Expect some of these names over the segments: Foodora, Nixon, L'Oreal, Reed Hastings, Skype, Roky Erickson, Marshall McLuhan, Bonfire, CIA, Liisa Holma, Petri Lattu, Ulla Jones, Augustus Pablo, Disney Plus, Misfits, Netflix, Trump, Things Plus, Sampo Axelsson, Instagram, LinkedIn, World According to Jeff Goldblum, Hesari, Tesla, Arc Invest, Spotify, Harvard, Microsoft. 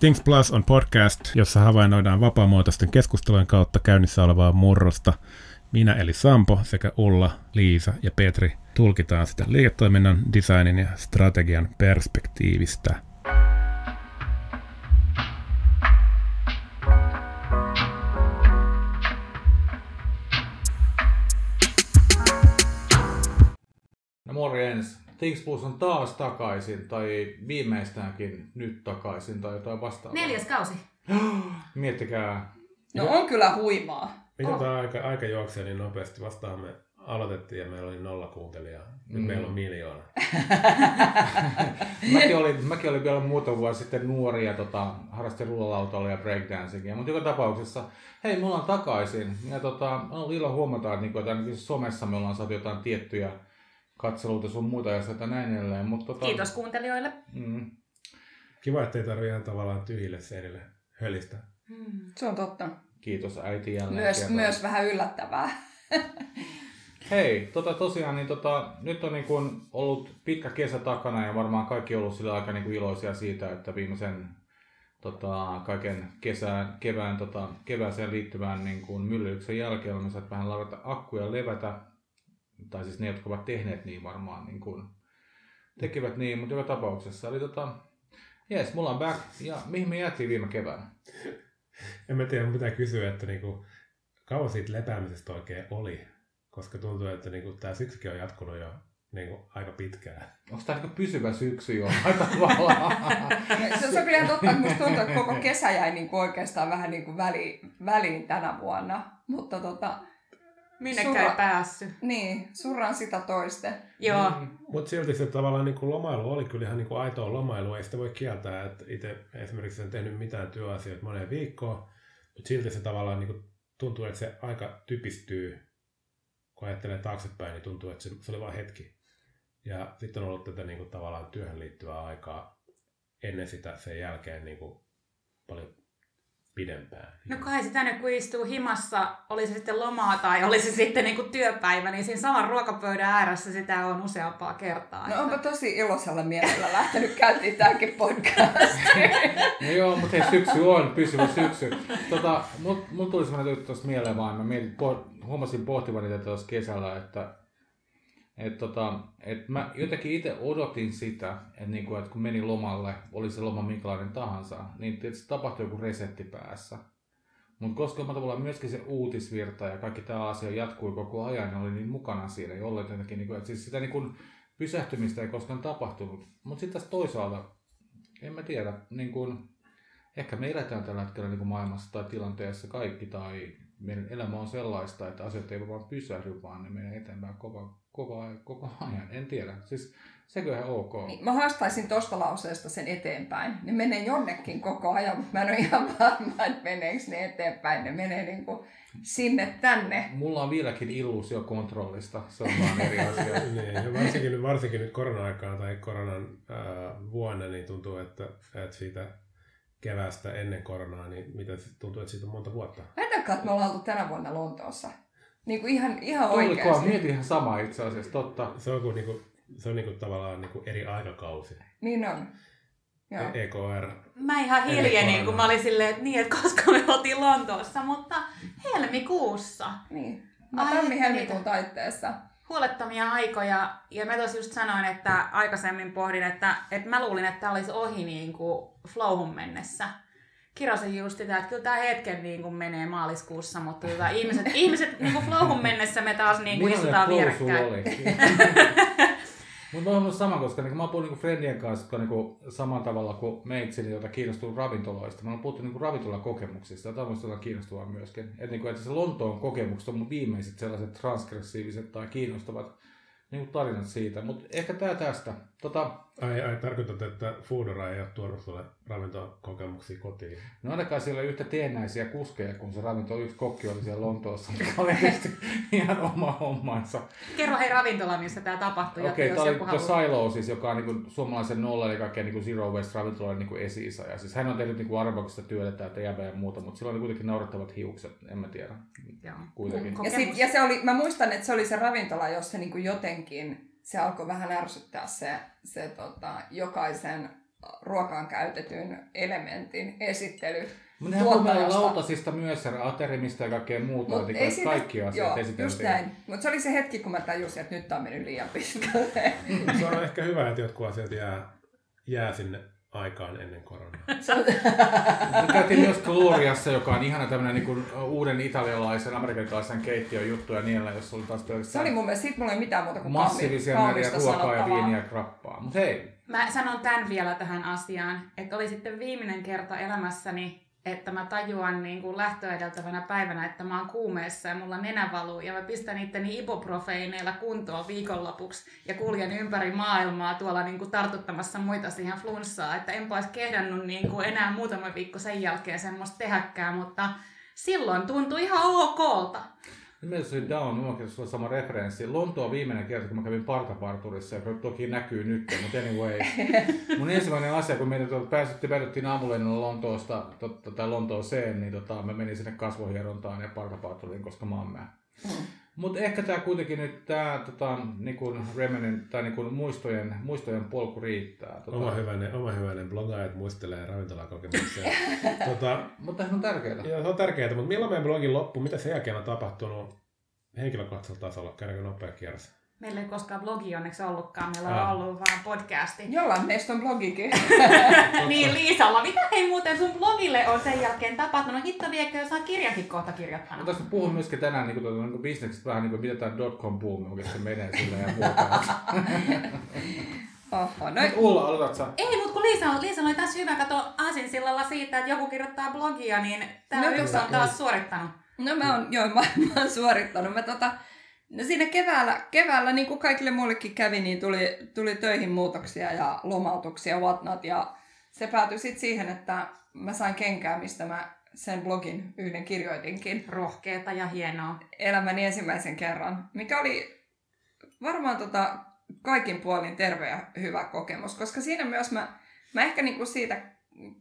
Things Plus on podcast, jossa havainnoidaan vapaamuotoisten keskustelujen kautta käynnissä olevaa murrosta. Minä eli Sampo sekä Ulla, Liisa ja Petri tulkitaan sitä liiketoiminnan, designin ja strategian perspektiivistä. No morjens. Things Plus on taas takaisin, tai viimeistäänkin nyt takaisin, tai jotain vastaavaa. 4. kausi. Miettikää. No on kyllä huimaa. Miten tämä aika juoksee niin nopeasti? Vastaan me aloitettiin ja meillä oli 0 kuuntelijaa. Nyt meillä on 1 miljoona. mäkin olin vielä muutama vuosi sitten nuoria, harrastin rullalautalla ja breakdancingia. Mutta joka tapauksessa, hei, me ollaan takaisin. Ja on ilo huomata, että somessa me ollaan saatu jotain tiettyjä katseluita sun muuta ja sitä näin edelleen. Kiitos kuuntelijoille. Mm. Kiva, ettei tarvitse ihan tavallaan tyhjille seinille hölistä. Mm. Se on totta. Kiitos äiti jälleen. Myös vähän yllättävää. Hei, tosiaan niin nyt on niin kun ollut pitkä kesä takana ja varmaan kaikki on ollut sillä aika niin kun iloisia siitä, että viimeisen kaiken kesän, kevään, kevääseen liittyvän niin kun myllyyksen jälkeen on saanut vähän ladata akkuja ja levätä. Tai siis ne, jotka ovat tehneet niin varmaan niin kuin tekivät niin, mutta joka tapauksessa oli yes, mulla on back, ja mihin me jäätiin viime keväänä? En mä tiedä, mitä kysyä, että niinku, kauan siitä lepäämisestä oikein oli, koska tuntuu, että niinku, tää syksykin on jatkunut jo niinku, aika pitkään. Onko tää niinku pysyvä syksy jo? Se on kyllä totta, että musta tuntuu, että koko kesä jäi niinku oikeastaan vähän niinku väliin tänä vuonna, mutta minnekään ei päässyt. Niin, surran sitä toiste. Joo. Mm, mutta silti se tavallaan niinku lomailu oli kyllä ihan niinku aitoa lomailua. Ei sitä voi kieltää, että itse esimerkiksi en tehnyt mitään työasioita moneen viikkoon. Mutta silti se tavallaan niinku tuntuu, että se aika typistyy. Kun ajattelee taaksepäin, niin tuntuu, että se oli vain hetki. Ja sitten on ollut tätä niinku tavallaan työhön liittyvää aikaa ennen sitä sen jälkeen niinku paljon pidempään. No kai sitä nyt kun istuu himassa, oli se sitten lomaa tai oli se sitten niin kuin työpäivä, niin siinä saman ruokapöydän ääressä sitä on useampaa kertaa. No onpa tosi iloisella mielellä lähtenyt käyntiin tämänkin podcastiin. No joo, mutta hei, syksy on, pysyvä syksy. Mulla tuli semmoinen juttu tuossa mieleen vaan, mä huomasin pohtivan niitä tuossa kesällä, että mä jotenkin itse odotin sitä, että kun meni lomalle, oli se loma minkälainen tahansa, niin tietysti tapahtui joku resetti päässä. Mutta koska mä tavallaan myöskin se uutisvirta ja kaikki tämä asia jatkui koko ajan, oli niin mukana siinä, jolloin jotenkin, että siis sitä niin kuin pysähtymistä ei koskaan tapahtunut. Mutta sitten tässä toisaalta, en mä tiedä, niin kuin, ehkä me eletään tällä hetkellä niin kuin maailmassa tai tilanteessa kaikki, tai meidän elämä on sellaista, että asiat ei vaan pysähdy, vaan ne menee eteenpäin koko ajan. En tiedä. Siis seköhän ok. Niin, mä haastaisin tosta lauseesta sen eteenpäin. Ne menee jonnekin koko ajan, mutta mä en ole ihan varma, että meneekö ne eteenpäin. Ne menee niin kuin sinne tänne. Mulla on vieläkin illuusio kontrollista. Se on vaan eri asia. Niin, varsinkin nyt korona-aikaan tai koronan vuonna niin tuntuu, että siitä keväästä ennen koronaa, niin mitä tuntuu, että siitä on monta vuotta. Mä en takaa, että me ollaan oltu tänä vuonna Lontoossa. Niin kuin ihan oikeasti. Tulkoon, mietin ihan sama itse asiassa, totta. Se on tavallaan niin kuin eri aikakausi. Niin on. Joo. EKR. Mä ihan hiljenin, kun mä olin silleen, että niin, että koska me oltiin Lontoossa, mutta helmikuussa. Niin. Tammi-helmikuun taitteessa. Huolettomia aikoja. Ja mä tuossa just sanoin, että aikaisemmin pohdin, että mä luulin, että tää olisi ohi niin kuin flowhun mennessä. Kirosin just sitä, että kyllä tämä hetken niin kuin menee maaliskuussa, mutta ihmiset niin kuin flowhun mennessä me taas niin kuin istutaan vierekkäin. Mutta mä oon ollut sama, koska mä oon puhunut friendien kanssa, jotka niin saman tavalla kuin meitseni, joita kiinnostuu ravintoloista. Mä oon puhuttu niin ravintolakokemuksista, ja tämmöistä kiinnostavaa myöskin. Että se Lontoon kokemukset on mun viimeiset sellaiset transgressiiviset tai kiinnostavat niin tarinat siitä. Mutta ehkä tää tästä. Ai tarkoitat, että Foodora ei ole tuonut sulle ravintokokemuksia kotiin? No ainakaan siellä yhtä teennäisiä kuskeja, kun se yksi kokki oli siellä Lontoossa, mikä oli ihan oma hommansa. Kerro hei ravintola, missä tämä tapahtui. Okei, tämä oli Silo, siis, joka on niin suomalaisen nolla, eli kaikkea niin Zero Waste ravintolainen niin esi-isä. Ja siis hän on tehnyt niin arvokasta työtä, että jäävää ja muuta, mutta sillä oli kuitenkin naurettavat hiukset, en mä tiedä. Joo. Kuitenkin. Ja se oli, mä muistan, että se oli se ravintola, jossa niin jotenkin se alkoi vähän ärsyttää se jokaisen ruokaan käytetyn elementin esittely. Mutta nehän puhutaan lautasista myös ja aterimista ja kaikkea muuta, kaikki asiat esiteltiin. Mutta se oli se hetki, kun mä tajusin, että nyt tämä on mennyt liian pitkälle. Se on ehkä hyvä, että jotkut asiat jää sinne aikaan ennen koronaa. Me käytiin myös Gloriassa, joka on ihana tämmöinen niin uuden italialaisen, amerikkalaisen keittiön juttu ja niillä, jos oli taas töissä. Se oli mun mielestä, siitä mulla ei mitään muuta kuin massiivisia määriä ruokaa ja viiniä ja krappaa. Mut hei. Mä sanon tämän vielä tähän asiaan, että oli sitten viimeinen kerta elämässäni, että mä tajuan niin kuin lähtöedeltävänä päivänä, että mä oon kuumeessa ja mulla nenä valuu ja mä pistän itteni ibuprofeineilla kuntoon viikonlopuksi ja kuljen ympäri maailmaa tuolla niin kuin tartuttamassa muita siihen flunssaan, että enpä olisi kehdannut niin kuin enää muutama viikko sen jälkeen semmoista tehäkkää, mutta silloin tuntui ihan okolta. Mielestäni oli Down, sulla on sama referenssi. Lontoa viimeinen kerta, kun mä kävin partaparturissa, joka toki näkyy nyt, mutta anyway. Mun ensimmäinen asia, kun meitä päädyttiin aamulennolla Lontoosta tai Lontooseen, niin mä menin sinne kasvohierontaan ja partaparturiin, koska mä oon mä. Mutta ehkä tää kuitenkin nyt muistojen polku riittää. Oma hyvänen blogaajat muistelee ravintolakokemuksia. Mutta se on tärkeää. Joo, se on tärkeää, mutta milloin meidän blogin loppu? Mitä sen jälkeen on tapahtunut henkilökohtaisella tasolla? Käydäänkö nopea kierros? Meillä ei koskaan blogi onneksi ollutkaan, meillä on ollut vaan podcasti. Jollain meistä on blogikin. Niin Liisalla, mitä hei muuten sun blogille on sen jälkeen tapahtunut? Hitto viekö, jos on kirjakin kohta kirjoittanut. Tästä puhun myöskin tänään niin bisneksestä vähän niin kuin mitä tämä dotcom-boomi oikeastaan menee sillä ja oho, no Ulla, aloitatko sä? Ei, mutta kun Liisa oli tässä hyvä kato aasinsillalla siitä, että joku kirjoittaa blogia, niin tämä yksi on taas suorittanut. No mä oon suorittanut. No siinä keväällä niin kuin kaikille muillekin kävi, niin tuli töihin muutoksia ja lomautuksia ja whatnot. Ja se päätyi sitten siihen, että mä sain kenkää, mistä mä sen blogin yhden kirjoitinkin. Rohkeeta ja hienoa. Elämäni ensimmäisen kerran, mikä oli varmaan kaikin puolin terve ja hyvä kokemus. Koska siinä myös mä ehkä niin kuin siitä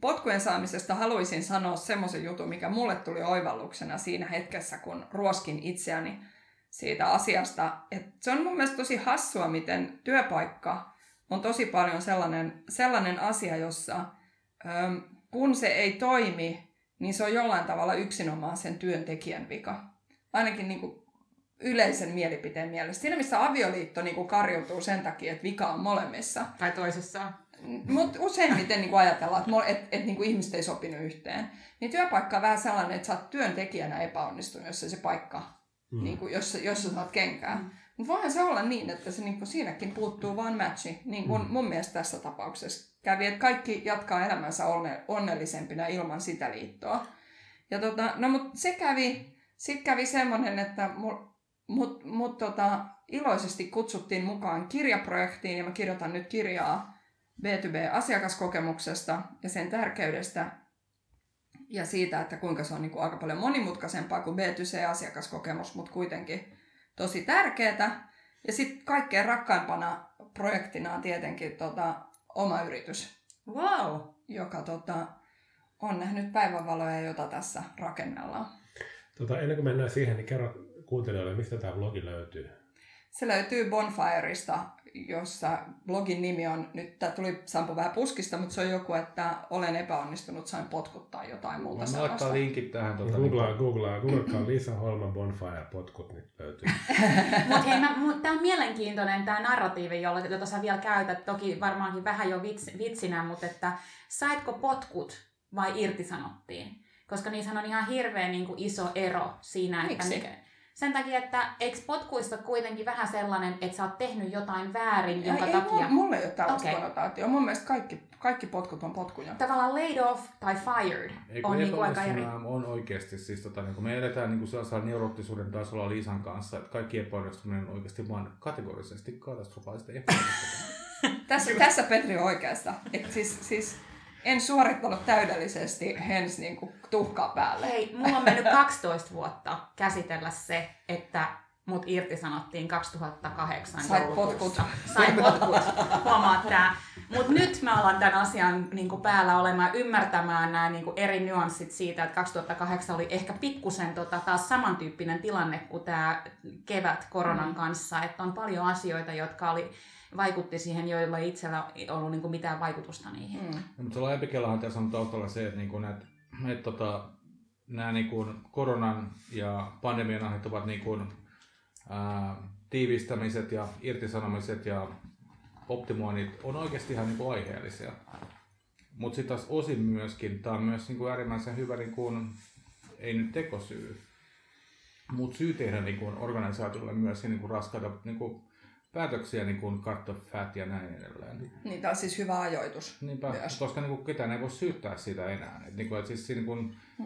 potkujen saamisesta haluaisin sanoa semmoisen jutun, mikä mulle tuli oivalluksena siinä hetkessä, kun ruoskin itseäni siitä asiasta. Et se on mun mielestä tosi hassua, miten työpaikka on tosi paljon sellainen asia, jossa kun se ei toimi, niin se on jollain tavalla yksinomaan sen työntekijän vika. Ainakin niin kuin yleisen mielipiteen mielestä. Siinä missä avioliitto niin kuin karjoutuu sen takia, että vika on molemmissa. Tai toisessaan. Mutta useimmiten niin kuin ajatellaan, että niin kuin ihmiset ei sopinut yhteen. Niin työpaikka on vähän sellainen, että sä oot työntekijänä epäonnistunut, jos ei se paikka niin kuin, jos sä saat kenkää. Mutta voihan se olla niin, että se, niin kuin, siinäkin puuttuu vaan matchi. Niin kuin mun mielestä tässä tapauksessa kävi, että kaikki jatkaa elämänsä onnellisempina ilman sitä liittoa. Ja no mut se kävi semmonen, että mut iloisesti kutsuttiin mukaan kirjaprojektiin ja mä kirjoitan nyt kirjaa B2B-asiakaskokemuksesta ja sen tärkeydestä. Ja siitä, että kuinka se on niin kuin aika paljon monimutkaisempaa kuin B2C-asiakaskokemus, mutta kuitenkin tosi tärkeää. Ja sitten kaikkein rakkaimpana projektina on tietenkin oma yritys, wow, joka on nähnyt päivänvaloja, jota tässä rakennellaan. Ennen kuin mennään siihen, niin kerro kuuntelijoille, mistä tämä blogi löytyy? Se löytyy Bonfireista, jossa blogin nimi on, nyt tää tuli Sampo vähän puskista, mutta se on joku, että olen epäonnistunut, sain potkuttaa jotain muuta sellaista. Mä laittaa linkit tähän. Googlekaa Liisa Holman Bonfire potkut, nyt löytyy. Mut hei, tää on mielenkiintoinen tää narratiivi, jota sä vielä käytät, toki varmaankin vähän jo vitsinä, mutta että saitko potkut vai irtisanottiin? Koska niissähän on ihan hirveän niin kuin iso ero siinä, että miksi? Sen takia, että eikö potkuissa kuitenkin vähän sellainen, että sä oot tehnyt jotain väärin, jonka takia... Mulla ei ole tällaista konnotaatioa. Mun mielestä kaikki potkut on potkuja. Tavallaan laid off tai fired on niinku aika eri. On oikeasti. Siis niin me eletään niin sellaisella neuroottisuuden tasolla Liisan kanssa, että kaikki epäonnistuminen on oikeasti vaan kategorisesti katastrofaalista epäonnistuminen. Tässä Petri on oikeasta. Siis en suorittanut täydellisesti, hens niin kuin tuhkaa päälle. Hei, mulla on mennyt 12 vuotta käsitellä se, että mut irtisanottiin 2008. Sait potkut. Sain potkut. Huomaat tää. Mut nyt me ollaan tämän asian niinku päällä olemaan, ymmärtämään nämä niinku eri nyanssit siitä, että 2008 oli ehkä pikkusen taas samantyyppinen tilanne kuin tämä kevät koronan kanssa, että on paljon asioita, jotka vaikutti siihen, joilla ei itsellä ollut niinku mitään vaikutusta niihin. No, mutta sulla Epikellahan tässä on taustalla se, että niinku nämä niinku koronan ja pandemian aiheuttavat niinku tiivistämiset ja irtisanomiset ja optimoinnit on oikeasti ihan niinku aiheellisia. Mutta sitten taas osin myöskin, tämä on myös niinku äärimmäisen hyvä, niinku, ei nyt tekosyy, mutta syy tehdä niinku organisaatiolle myös niinku raskaita niinku päätöksiä, niinku cut off fat ja näin edelleen. Niin, tämä on siis hyvä ajoitus. Niinpä, myös. Koska niinku ketään ei voi syyttää sitä enää. Et niinku, et siis niinku,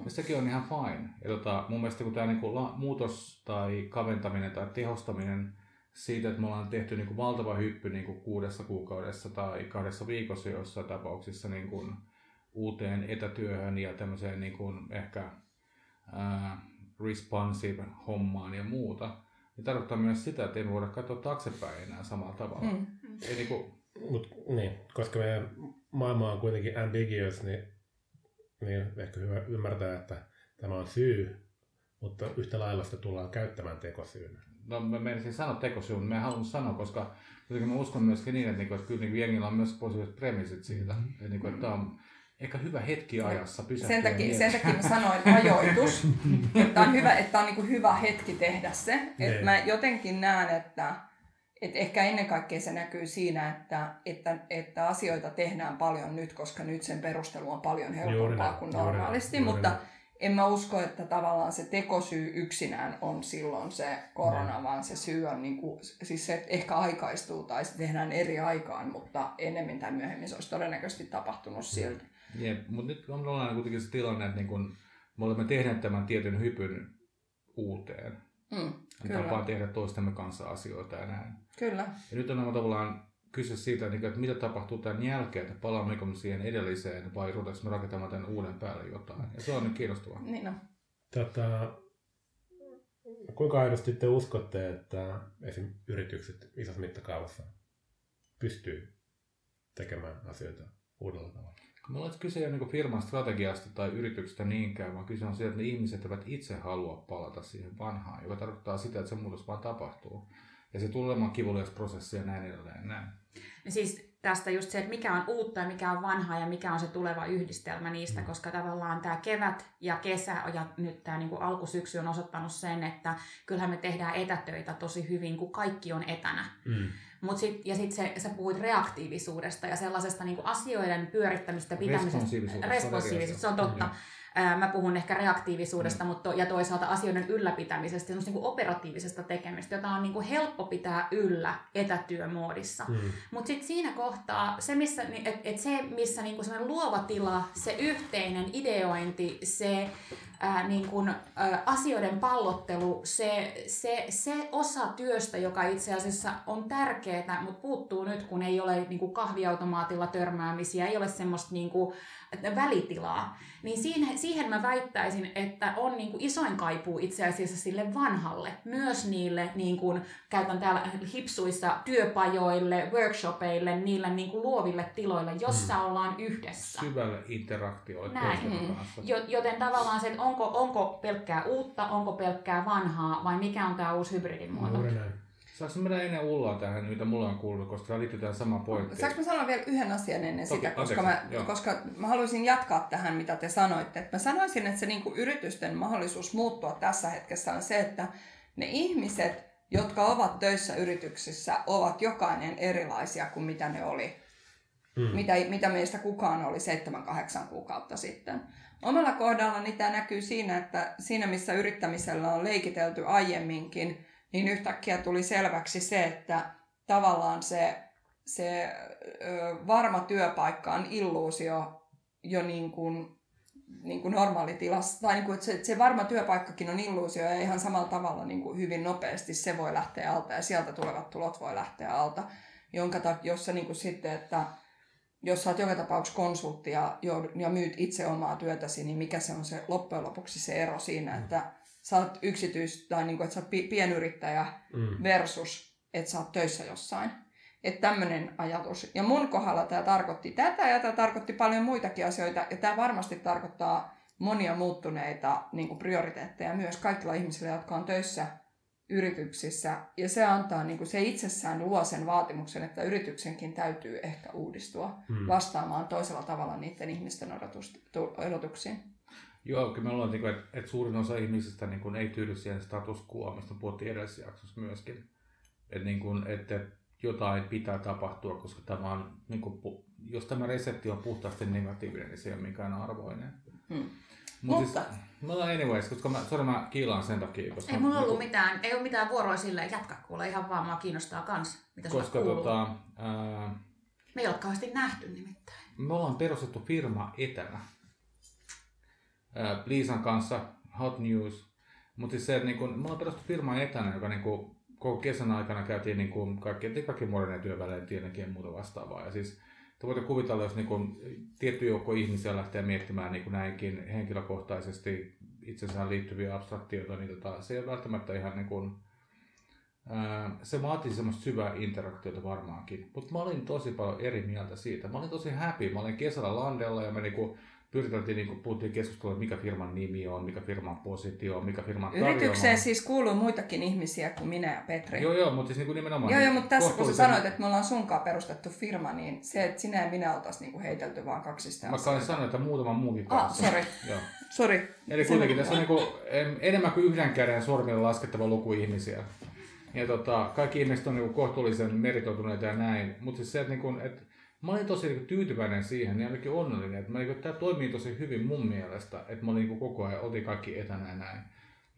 sekin on ihan fine. Ja mun mielestä kun tämä niinku muutos tai kaventaminen tai tehostaminen siitä, että me ollaan tehty niinku valtava hyppy niinku 6 kuukaudessa tai 2 viikossa joissain tapauksissa niinku uuteen etätyöhön ja tämmöiseen niinku ehkä responsive hommaan ja muuta, niin tarkoittaa myös sitä, että ei me voida katsoa taaksepäin enää samalla tavalla. Ei niinku... Niin, koska meidän maailma on kuitenkin ambiguous, niin ehkä hyvä ymmärtää, että tämä on syy, mutta yhtä lailla sitä tullaan käyttämään tekosyynä. No mä menisin sanoa tekosyyn, mutta mä en halunnut sanoa, koska mä uskon myöskin niin, että kyllä jengillä on myös positiiviset premissit siitä. Että tämä on ehkä hyvä hetki ajassa pysähtyä. Sen takia mä sanoin ajoitus, että on hyvä, että on niinku hyvä hetki tehdä se. Että mä jotenkin näen, että ehkä ennen kaikkea se näkyy siinä, että asioita tehdään paljon nyt, koska nyt sen perustelu on paljon helpompaa kuin normaalisti. Mutta en mä usko, että tavallaan se tekosyy yksinään on silloin se korona, vaan se syy on niinku, siis se ehkä aikaistuu tai se tehdään eri aikaan, mutta ennemmin tai myöhemmin se olisi todennäköisesti tapahtunut siltä. Jep, mutta nyt on ollut kuitenkin se tilanne, että niinku, me olemme tehneet tämän tietyn hypyn uuteen. Tapaa tehdä toistemme kanssa asioita ja näin. Kyllä. Ja nyt on tavallaan kyse siitä, että mitä tapahtuu tämän jälkeen, että palaammeko me siihen edelliseen vai ruvetaanko me rakentamaan tämän uuden päälle jotain. Ja se on nyt kiinnostavaa. Niin on. Kuinka aidosti te uskotte, että esim. Yritykset isossa mittakaavassa pystyy tekemään asioita uudella tavalla? Mulla on kyse ei ole firman strategiasta tai yrityksestä niinkään, vaan kyse on siitä, että ne ihmiset eivät itse halua palata siihen vanhaan, joka tarkoittaa sitä, että se muutos vaan tapahtuu. Ja se tulee olemaan kivulias prosessi ja näin edelleen. No siis tästä just se, että mikä on uutta ja mikä on vanhaa ja mikä on se tuleva yhdistelmä niistä, koska tavallaan tämä kevät ja kesä ja nyt tämä niinku alkusyksy on osoittanut sen, että kyllähän me tehdään etätöitä tosi hyvin, kun kaikki on etänä. Sä puhuit reaktiivisuudesta ja sellaisesta niinku asioiden pyörittämistä, pitämisestä, responsiivisuudesta, se on totta. Mä puhun ehkä reaktiivisuudesta ja toisaalta asioiden ylläpitämisestä, semmoista niin kuin operatiivisesta tekemistä, jota on niin kuin helppo pitää yllä etätyömoodissa. Mutta sitten siinä kohtaa, se missä niin kuin semmoinen luova tila, se yhteinen ideointi, se niin kuin, asioiden pallottelu, se osa työstä, joka itse asiassa on tärkeää, mutta puuttuu nyt, kun ei ole niin kuin kahviautomaatilla törmäämisiä, ei ole semmoista niin kuin välitilaa, niin siihen mä väittäisin, että on niin kuin isoin kaipuu itse asiassa sille vanhalle, myös niille, niin kuin käytän täällä hipsuissa, työpajoille, workshopeille, niille niin kuin luoville tiloille, jossa ollaan yhdessä. Syvälle interaktioille. Joten tavallaan se, että onko pelkkää uutta, onko pelkkää vanhaa, vai mikä on tämä uusi hybridin muoto? Saanko mennä ennen Ullaa tähän, mitä mulla on kuullut, koska tämä liittyy tähän samaan pointtiin? Saanko mä sanoa vielä yhden asian ennen toki, sitä, koska mä haluaisin jatkaa tähän, mitä te sanoitte. Et mä sanoisin, että se niinku yritysten mahdollisuus muuttua tässä hetkessä on se, että ne ihmiset, jotka ovat töissä yrityksissä, ovat jokainen erilaisia kuin mitä ne oli. Mitä meistä kukaan oli 7-8 kuukautta sitten. Omalla kohdallani tämä näkyy siinä, että siinä missä yrittämisellä on leikitelty aiemminkin, niin yhtäkkiä tuli selväksi se, että tavallaan se varma työpaikka on illuusio jo niin kuin normaalitilassa. Tai niin kuin, että se varma työpaikkakin on illuusio ja ihan samalla tavalla niin kuin hyvin nopeasti se voi lähteä alta ja sieltä tulevat tulot voi lähteä alta. Jos sä oot joka tapauksessa konsultti ja myyt itse omaa työtäsi, niin mikä se on se loppujen lopuksi se ero siinä, että sä oot tai niin kuin, että sä oot pienyrittäjä versus, että sä oot töissä jossain. Että tämmöinen ajatus. Ja mun kohdalla tämä tarkoitti tätä ja tämä tarkoitti paljon muitakin asioita. Ja tämä varmasti tarkoittaa monia muuttuneita niin kuin prioriteetteja myös kaikilla ihmisillä, jotka on töissä yrityksissä. Ja se antaa, niin kuin se itsessään luo sen vaatimuksen, että yrityksenkin täytyy ehkä uudistua vastaamaan toisella tavalla niiden ihmisten odotuksiin. Joo, kyllä me ollaan, että suurin osa ihmisistä ei tyydy siihen status quo, mistä puhuttiin edellisessä jaksossa myöskin. Että jotain pitää tapahtua, koska tämä on, jos tämä resepti on puhtaasti negatiivinen, niin se ei ole mikään arvoinen. Mutta no anyways, koska mä kiilaan sen takia. Koska ei mulla ollut mitään, ei ole mitään vuoroa silleen, jatka kuule, ihan vaan mua kiinnostaa kans, mitä sulla kuuluu. Me ei ole kauheasti nähty nimittäin. Me ollaan perustettu firma etänä. Liisan kanssa, hot news. Mutta siis se, että me ollaan perustettu firma etänä, joka koko kesän aikana käytiin kaikki muodon ja työvälein tietenkin ja muuta vastaavaa. Ja siis te voitte kuvitella, jos tietty joukko ihmisiä lähtee miettimään näinkin henkilökohtaisesti itsensä liittyviä abstraktioita, niin se ei ole välttämättä ihan se vaatii semmoista syvää interaktiota varmaankin. Mutta mä olin tosi paljon eri mieltä siitä. Mä olin tosi happy. Mä olin kesällä landella ja me puhuttiin keskustelua, mikä firman nimi on, mikä firman positio on, mikä firman tarjoama. Yritykseen siis kuuluu muitakin ihmisiä kuin minä ja Petri. Joo, mutta siis nimenomaan... Joo, mutta tässä kun sä sanoit, että me ollaan sunkaan perustettu firma, niin se, että sinä ja minä oltaisiin heitelty vaan kaksista asioita. Mä sanoin, että muutama muukin kanssa. Sori. Eli kuitenkin tässä on enemmän kuin yhden käden sormilla laskettava luku ihmisiä. Ja kaikki ihmiset on kohtuullisen meritoituneita ja näin, mutta siis se, että... Mä olin tosi tyytyväinen siihen ja ainakin onnellinen, että tämä toimii tosi hyvin mun mielestä, että mä olin koko ajan, otin kaikki etänä ja näin.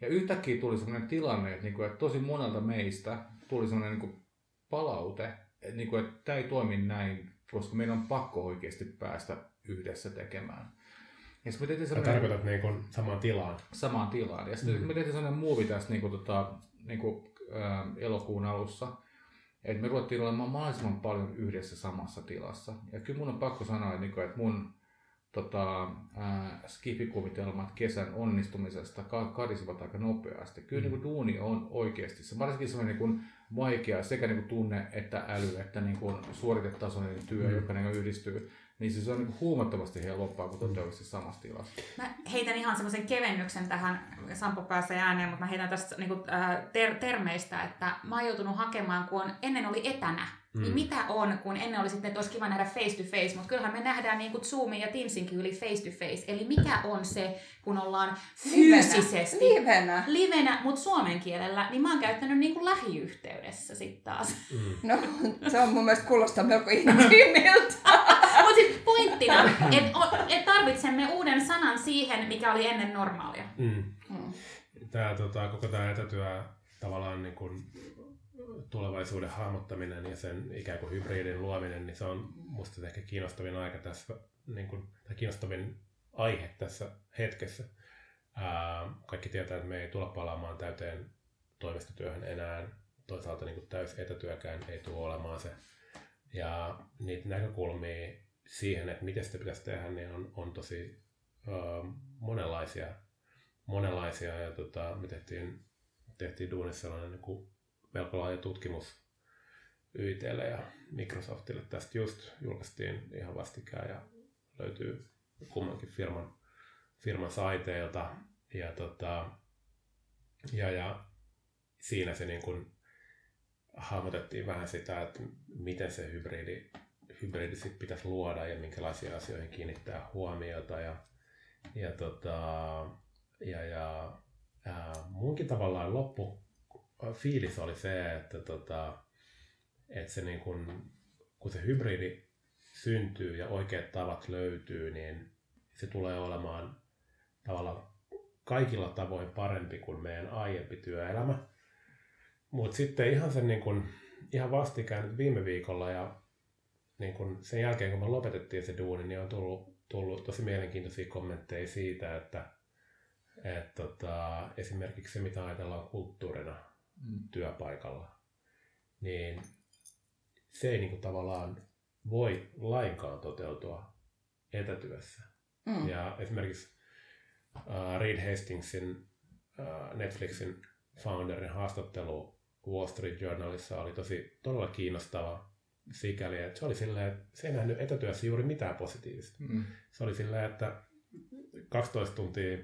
Ja yhtäkkiä tuli sellainen tilanne, että tosi monelta meistä tuli sellainen palaute, että tämä ei toimi näin, koska meidän on pakko oikeasti päästä yhdessä tekemään. Ja me tehtiin sellainen... Tarkoitat samaan tilaan? Samaan tilaan. Ja sitten me tehtiin sellainen muuvi tässä elokuun alussa. Et me ruvettiin olemaan mahdollisimman paljon yhdessä samassa tilassa. Ja kyllä mun on pakko sanoa, että mun skiffikuvitelmat kesän onnistumisesta karisivat aika nopeasti. Kyllä duuni on oikeasti se, varsinkin sellainen vaikea sekä tunne että äly, että suoritetasoinen työ, joka yhdistyy. Niin siis se on huomattavasti helpompaa, kun te olette samassa tilassa. Mä heitän ihan semmoisen kevennyksen tähän, Sampo pääsee ääneen, mutta mä heitän tästä termeistä, että mä oon joutunut hakemaan, kun ennen oli etänä. Niin mitä on, kun ennen oli sitten, että olisi kiva nähdä face to face, mutta kyllähän me nähdään Zoomin ja Teamsinkin yli face to face. Eli mikä on se, kun ollaan fyysisesti livenä mutta suomen kielellä, niin mä oon käyttänyt lähiyhteydessä sitten taas. No, se on mun mielestä kuulostaa melko intiimiltä. Mutta siis pointtina, että tarvitsemme uuden sanan siihen, mikä oli ennen normaalia. Tämä koko tämä etätyö tavallaan tulevaisuuden hahmottaminen ja sen ikään kuin hybridin luominen, niin se on musta ehkä kiinnostavin aika tässä, tai kiinnostavin aihe tässä hetkessä. Kaikki tietää, että me ei tule palaamaan täyteen toimistotyöhön enää. Toisaalta täys etätyökään ei tule olemaan se. Ja niitä näkökulmia siihen, että miten sitä pitäisi tehdä, niin on tosi monenlaisia. Ja me tehtiin duunissa sellainen melko laaja tutkimus YIT:lle ja Microsoftille. Tästä just julkaistiin ihan vastikään ja löytyy kummankin firman saiteilta. Ja siinä se hahmotettiin vähän sitä, että miten se hybridi sit pitäisi luoda ja minkälaisia asioihin kiinnittää huomiota ja munkin tavallaan loppufiilis oli se, että se kun se hybridi syntyy ja oikeat tavat löytyy, niin se tulee olemaan tavallaan kaikilla tavoin parempi kuin meidän aiempi työelämä. Mutta sitten ihan sen ihan vastikään viime viikolla ja sen jälkeen, kun me lopetettiin se duuni, niin on tullut tosi mielenkiintoisia kommentteja siitä, että esimerkiksi se, mitä ajatellaan kulttuurina työpaikalla, niin se ei tavallaan voi lainkaan toteutua etätyössä. Ja esimerkiksi Reed Hastingsin Netflixin founderin haastattelu Wall Street Journalissa oli todella kiinnostava sikäli, että se oli silleen, että se ei nähnyt etätyössä juuri mitään positiivista. Mm. Se oli silleen, että 12 tuntia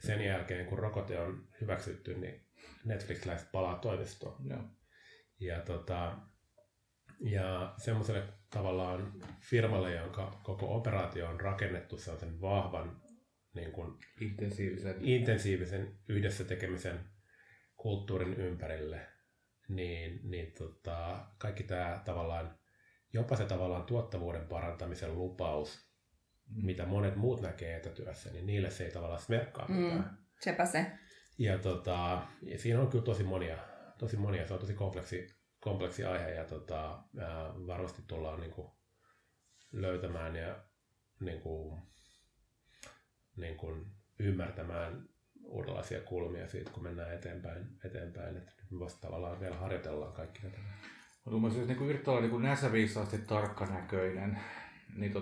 sen jälkeen, kun rokote on hyväksytty, niin netflixiläiset palaa toimistoon. No. Ja semmoiselle tavallaan firmalle, jonka koko operaatio on rakennettu sen vahvan niin kuin intensiivisen yhdessä tekemisen kulttuurin ympärille, niin kaikki tämä tavallaan, jopa se tavallaan tuottavuuden parantamisen lupaus, mitä monet muut näkee etätyössä, niin niille se ei tavallaan smerkkaa mitään. Sepä se. Ja siinä on kyllä tosi monia, se on tosi kompleksi aihe ja varmasti tullaan niinku löytämään ja niinku ymmärtämään uudenlaisia kulmia siitä, kun mennään eteenpäin. Että me vasta tavallaan vielä harjoitellaan kaikki tätä. Mä luulen, että jos yrittää olla niinku näsäviisaasti tarkkanäköinen, niin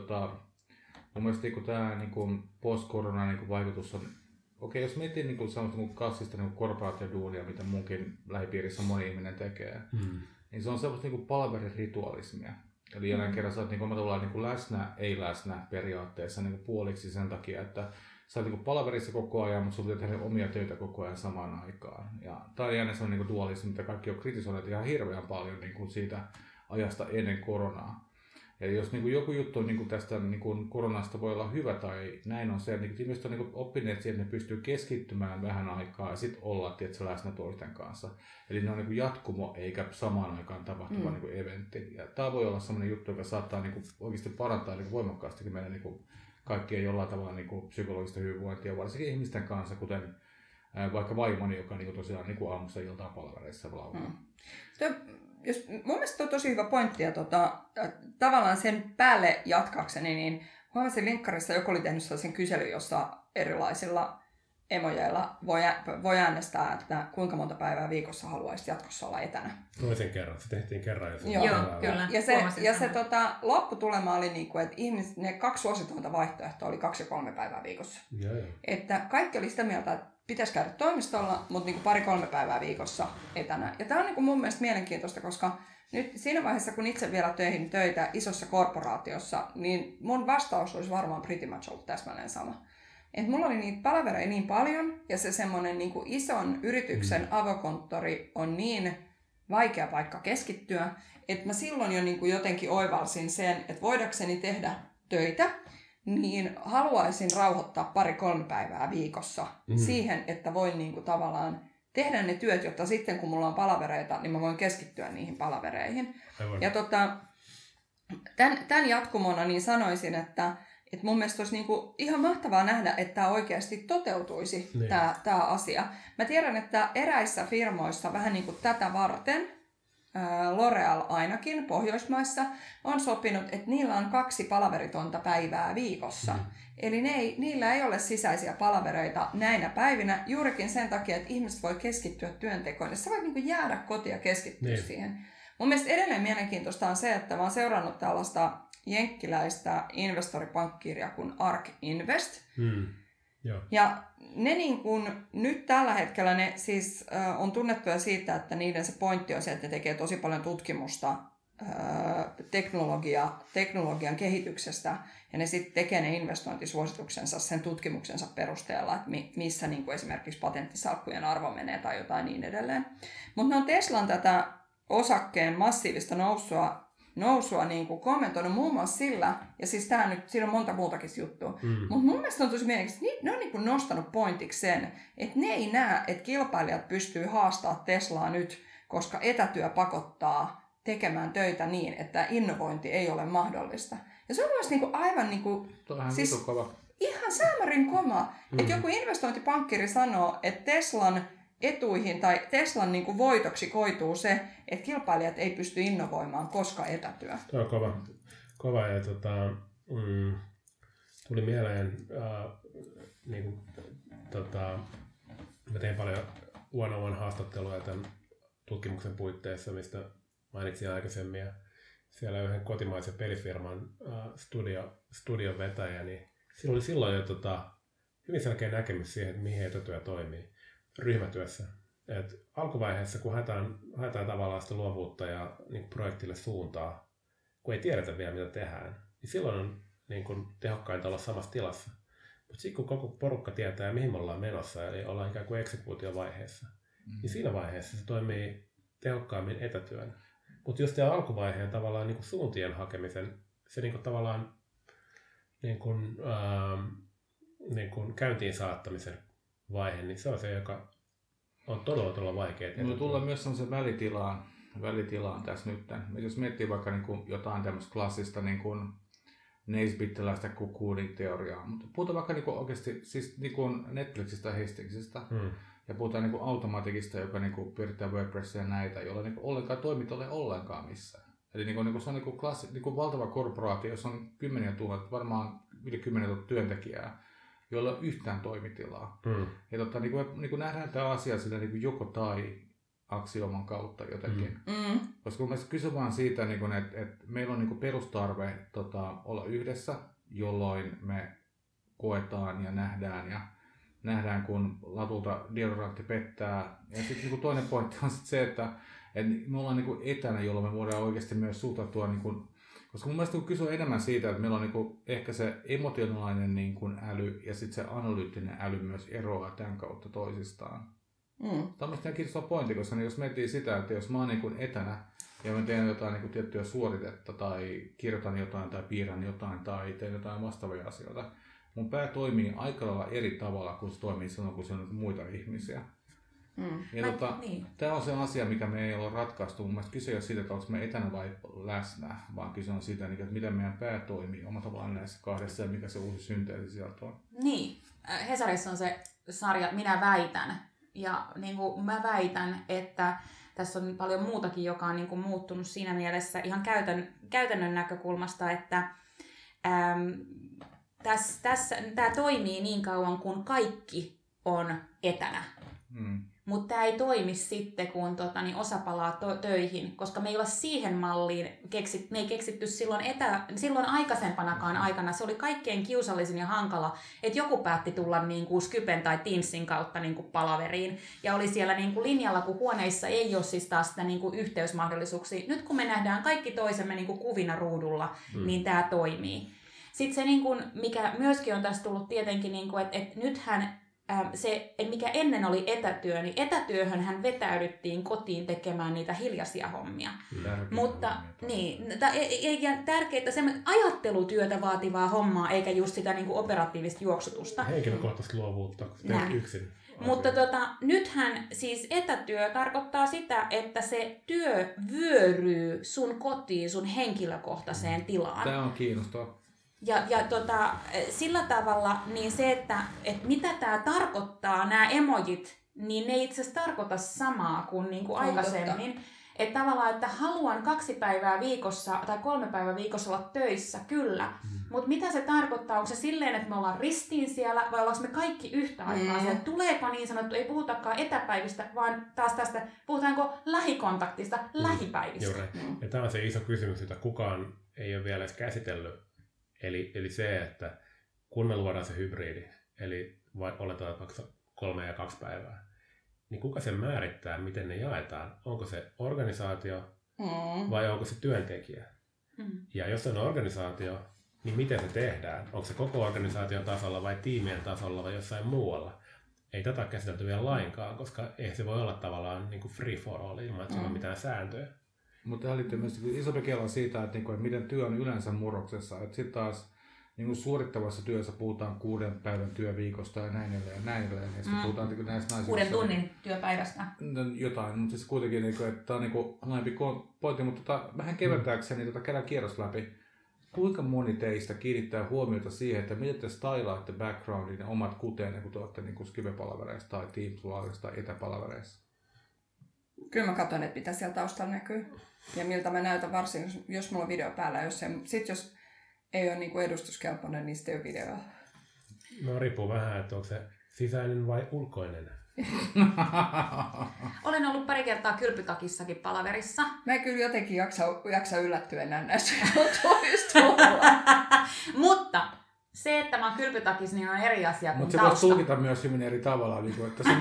mun mielestä kun tämä niinku post-korona niinku vaikutus on, okei, jos mietin niinku sellaista niinku klassista niinku korporaatioduunia, mitä munkin lähipiirissä moni ihminen tekee, niin se on sellaista niinku palaveriritualismia. Eli jälleen kerran sä oot niinku läsnä, ei läsnä periaatteessa niinku puoliksi sen takia, että sä oot niinku palaverissa koko ajan, mutta sulla tehdään omia töitä koko ajan samaan aikaan. Ja tää on jännä sellainen niinku dualismi, mitä kaikki on kritisoineet ihan hirveän paljon niinku siitä ajasta ennen koronaa. Ja jos niin kuin joku juttu niin kuin tästä niin kuin koronasta voi olla hyvä tai näin on se, niin ihmiset on niin kuin oppineet siihen, että ne pystyy keskittymään vähän aikaa ja sitten olla tietysti läsnä toisten kanssa. Eli ne on niin kuin jatkumo eikä samaan aikaan tapahtuva niin kuin eventti. Ja tämä voi olla sellainen juttu, joka saattaa niin kuin oikeasti parantaa niin kuin voimakkaastikin meidän niin kuin kaikkien jollain tavalla niin kuin psykologista hyvinvointia, varsinkin ihmisten kanssa, kuten vaikka vaimoni, joka niin kuin tosiaan niin kuin aamussa iltaan palavereissa laulaa. Jos, mun mielestä on tosi hyvä pointti ja tavallaan sen päälle jatkakseni, niin huomasin linkkarissa joku oli tehnyt sellaisen kyselyn, jossa erilaisilla emojeilla voi äänestää, että kuinka monta päivää viikossa haluaisi jatkossa olla etänä. Toisen kerran, se tehtiin kerran. Joo, kyllä. Ja se lopputulema oli, niinku, että ne 2 suosituinta vaihtoehtoa oli 2 ja 3 päivää viikossa. Joo. Että kaikki oli sitä mieltä, että pitäisi käydä toimistolla, mutta niinku 2-3 päivää viikossa etänä. Ja tämä on niinku mun mielestä mielenkiintoista, koska nyt siinä vaiheessa, kun itse vielä töihin töitä isossa korporaatiossa, niin mun vastaus olisi varmaan pretty much ollut täsmälleen sama. Et mulla oli niitä palavereja niin paljon, ja se semmoinen niinku ison yrityksen avokonttori on niin vaikea paikka keskittyä, että mä silloin jo niinku jotenkin oivalsin sen, että voidakseni tehdä töitä, niin haluaisin rauhoittaa 2-3 päivää viikossa siihen, että voin niinku tavallaan tehdä ne työt, jotta sitten kun mulla on palavereita, niin mä voin keskittyä niihin palavereihin. Ja tämän jatkumona niin sanoisin, että mun mielestä olisi niinku ihan mahtavaa nähdä, että tämä oikeasti toteutuisi, niin. Tämä asia. Mä tiedän, että eräissä firmoissa vähän niin kuin tätä varten, L'Oreal ainakin Pohjoismaissa, on sopinut, että niillä on 2 palaveritonta päivää viikossa. Eli niillä ei ole sisäisiä palavereita näinä päivinä juurikin sen takia, että ihmiset voi keskittyä työntekoon. Ja sä voit niinku jäädä kotiin ja keskittyä siihen. Mun mielestä edelleen mielenkiintoista on se, että mä oon seurannut tällaista jenkkiläistä investoripankkirjaa kuin Arc Invest. Ja ne niin kuin nyt tällä hetkellä ne siis on tunnettuja siitä, että niiden se pointti on se, että ne tekee tosi paljon tutkimusta teknologian kehityksestä ja ne sitten tekee ne investointisuosituksensa sen tutkimuksensa perusteella, että missä niin kuin esimerkiksi patenttisalkkujen arvo menee tai jotain niin edelleen. Mutta ne on Teslan tätä osakkeen massiivista nousua niin kuin kommentoinut muun muassa sillä, ja siis tää nyt, siinä on monta muutakin juttua, mutta mun mielestä on tosi mielenkiintoista, ne on niin kuin nostanut pointiksi sen, että ne ei näe, että kilpailijat pystyy haastamaan Teslaa nyt, koska etätyö pakottaa tekemään töitä niin, että innovointi ei ole mahdollista. Ja se on myös niin kuin aivan niin kuin, siis, ihan säämärin koma, että joku investointipankkiri sanoo, että Teslan etuihin tai Teslan niin kuin voitoksi koituu se, että kilpailijat ei pysty innovoimaan, koska etätyö. Tuo on kova ja tuli mieleen, mä tein paljon one-on-one-haastatteluja tämän tutkimuksen puitteissa, mistä mainitsin aikaisemmin, ja siellä yhden kotimaisen pelifirman studion vetäjä, niin sillä oli silloin jo hyvin selkeä näkemys siihen, että mihin etätyö toimii. ryhmätyössä. Et alkuvaiheessa, kun haetaan tavallaan sitä luovuutta ja niin projektille suuntaa, kun ei tiedetä vielä, mitä tehdään, niin silloin on niin kuin tehokkainta olla samassa tilassa. Mutta sitten kun koko porukka tietää, mihin me ollaan menossa, eli ollaan ikään kuin eksekuutiovaiheessa, niin siinä vaiheessa se toimii tehokkaammin etätyönä. Mutta jos tämä alkuvaiheen tavallaan niin kuin suuntien hakemisen, se niin kuin tavallaan niin kuin käyntiin saattamisen vaihe, niin se on se, joka on todella vaikea. Mutta tullaan myös sellaiseen välitilaan tässä nyt. Jos miettii vaikka niin kuin jotain tämmöistä klassista niin kuin neisbittiläistä cocooning teoriaa, mutta puhutaan vaikka niin kuin oikeasti siis niin kuin Netflixistä ja Hastingsista, ja puhutaan niin kuin automaatikista, joka niin kuin pyörittää WordPressia ja näitä, jolla niin kuin ollenkaan toiminta ole ollenkaan missään. Eli niin kuin se on niin kuin valtava korporaatio, jossa on kymmeniä tuhannet, varmaan yli 10 000 työntekijää, joilla ei ole yhtään toimitilaa. Ja niin kuin nähdään tämä asia sillä niin kuin joko tai aksioman kautta jotenkin. Koska mun mielestä kyse vaan siitä, niin kuin, että meillä on niin kuin perustarve olla yhdessä, jolloin me koetaan ja nähdään, kun latulta deodorantti pettää. Ja sitten niin kuin toinen pointti on sit se, että me ollaan niin kuin etänä, jolloin me voidaan oikeasti myös suhtautua, niin kuin, koska mun mielestä kyse on enemmän siitä, että meillä on niin kuin ehkä se emotionaalinen niin kuin äly ja sitten se analyyttinen äly myös eroaa tämän kautta toisistaan. Tämä on myös kiinnostava pointti, koska jos miettii sitä, että jos mä oon niin kuin etänä ja mä teen jotain niin kuin tiettyä suoritetta tai kirjoitan jotain tai piirrän jotain tai teen jotain vastaavia asioita, mun pää toimii aika lailla eri tavalla kuin se toimii silloin, kun se on muita ihmisiä. Niin. Tämä on se asia, mikä me ei ole ratkaistu. Mun mielestä kyse ei ole siitä, että onko me etänä vai läsnä, vaan kyse on siitä, että miten meidän pää toimii omalla tavallaan näissä kahdessa ja mikä se uusi synteesi sieltä on. Niin. Hesarissa on se sarja Minä väitän. Ja niin kuin mä väitän, että tässä on paljon muutakin, joka on niin kuin muuttunut siinä mielessä ihan käytännön näkökulmasta, että tämä toimii niin kauan, kun kaikki on etänä. Mutta tämä ei toimi sitten, kun osa palaa töihin, koska me ei olla siihen malliin, me ei keksitty silloin aikaisempanakaan aikana. Se oli kaikkein kiusallisin ja hankala, että joku päätti tulla niinku Skypen tai Teamsin kautta niinku palaveriin ja oli siellä niinku linjalla, kun huoneissa ei ole siis taas sitä niinku yhteysmahdollisuuksia. Nyt kun me nähdään kaikki toisemme niinku kuvina ruudulla, niin tämä toimii. Sitten se, niinku, mikä myöskin on tässä tullut tietenkin, niinku, että nythän se, mikä ennen oli etätyö, niin etätyöhönhän vetäydyttiin kotiin tekemään niitä hiljaisia hommia. Tärkeää ajattelutyötä vaativaa hommaa, eikä just sitä niin kuin operatiivista juoksutusta. Henkilökohtaista luovuutta, yksin. Mutta nythän siis etätyö tarkoittaa sitä, että se työ vyöryy sun kotiin, sun henkilökohtaiseen tilaan. Tämä on kiinnostavaa. Ja sillä tavalla niin se, että mitä tämä tarkoittaa, nämä emojit, niin ne ei itse asiassa tarkoita samaa kuin niinku aikaisemmin. Että tavallaan, että haluan 2 päivää viikossa tai 3 päivää viikossa olla töissä, kyllä. Mutta mitä se tarkoittaa? Onko se silleen, että me ollaan ristiin siellä vai ollaanko me kaikki yhtä aikaa siellä? Tuleeko niin sanottu, ei puhutakaan etäpäivistä, vaan taas tästä, puhutaanko lähikontaktista, lähipäivistä? Juuri. Ja tämä on se iso kysymys, jota kukaan ei ole vielä edes käsitellyt. Eli se, että kun me luodaan se hybridi, eli oletaan vaikka 3 ja 2 päivää, niin kuka sen määrittää, miten ne jaetaan? Onko se organisaatio vai onko se työntekijä? Ja jos se on organisaatio, niin miten se tehdään? Onko se koko organisaation tasolla vai tiimien tasolla vai jossain muualla? Ei tätä käsitelty vielä lainkaan, koska ei se voi olla tavallaan niin kuin free for all ilman, että on mitään sääntöjä. Mutta tähän liittyy myös isompi kello siitä, että miten työ on yleensä murroksessa. Sitten taas niin suorittavassa työssä puhutaan 6 päivän työviikosta ja näin edelleen. Ja sitten puhutaan näistä naisista. 6 tunnin työpäivästä. Jotain, mutta siis kuitenkin että tämä on niin laajempi pointti. Mutta vähän keventääkseni käydään kierros läpi. Kuinka moni teistä kiinnittää huomiota siihen, että miten te stylaatte backgroundin ja omat kuteenne, kun te olette niin Skype-palavereissa tai Teams-palavereissa tai etäpalavereissa? Kyllä mä katson, että mitä siellä taustalla näkyy ja miltä mä näytän, varsin jos mulla on video päällä. Jos ei ole niinku edustuskelpoinen, niin sitten ei ole videoa. No riippuu vähän, että onko se sisäinen vai ulkoinen. Olen ollut pari kertaa kylpytakissakin palaverissa. Mä en kyllä jotenkin jaksa yllättyä enää näissä toistuilla. Mutta Se, että mä oon kylpytakis, niin on eri asia kuin tausta. Mutta se voi tulkita myös hyvin eri tavalla, että se on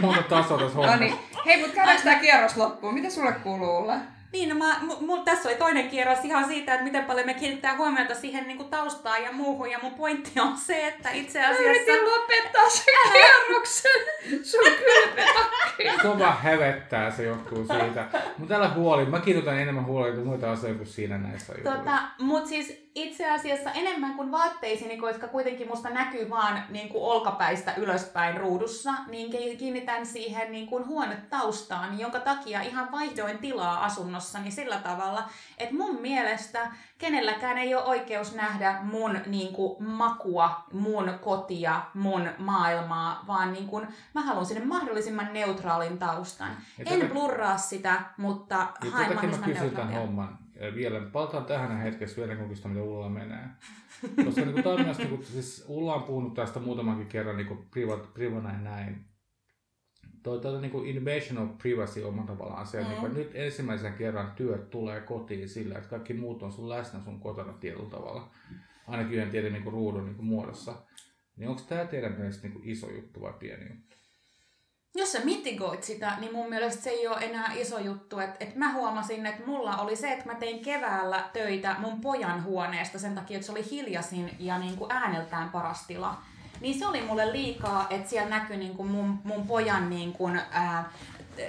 monta tasoa tässä hommassa. No niin. Hei, mutta käydään tämä kierros loppuun. Mitä sulle kuuluu? Niin, no tässä oli toinen kierros ihan siitä, että miten paljon me kiinnittää huomiota siihen niin kuin taustaan ja muuhun. Ja mun pointti on se, että itse asiassa... Mä yritin lopettaa sen kierroksen sun kylpytakkiin. Se on vaan hävettää, se johtuu siitä. Mutta älä huoli, mä kirjoitan enemmän huolia kuin muita asioita kuin siinä näissä juuri. Mutta siis itse asiassa enemmän kuin vaatteisiin, jotka kuitenkin musta näkyy vaan niin kuin olkapäistä ylöspäin ruudussa, niin kiinnitän siihen niin kuin huonetaustaan, jonka takia ihan vaihdoin tilaa asunnossani sillä tavalla, että mun mielestä kenelläkään ei ole oikeus nähdä mun niin kuin makua, mun kotia, mun maailmaa, vaan niin kuin mä haluan sinne mahdollisimman neutraalin taustan. En blurraa sitä, mutta haen mahdollisimman neutraalia. Vielä, palataan tähän hetkessä vielä, kun sitä, mitä Ulla menee. Koska niin tarvinasti, kun siis Ulla on puhunut tästä muutamankin kerran niin privana ja näin. Toisaalta niin invasion of privacy on tavallaan se, niin nyt ensimmäisen kerran työt tulee kotiin sillä, että kaikki muut on sun läsnä sun kotona tietyllä tavalla. Ainakin yhden tietyn niin ruudun niin muodossa. Niin onko tämä teidän mielestä niin iso juttu vai pieni juttu? Jos sä mitigoit sitä, niin mun mielestä se ei ole enää iso juttu. Et mä huomasin, että mulla oli se, että mä tein keväällä töitä mun pojan huoneesta sen takia, että se oli hiljaisin ja niin kuin ääneltään paras tila. Niin se oli mulle liikaa, että siellä näkyi niin kuin mun pojan niin kuin,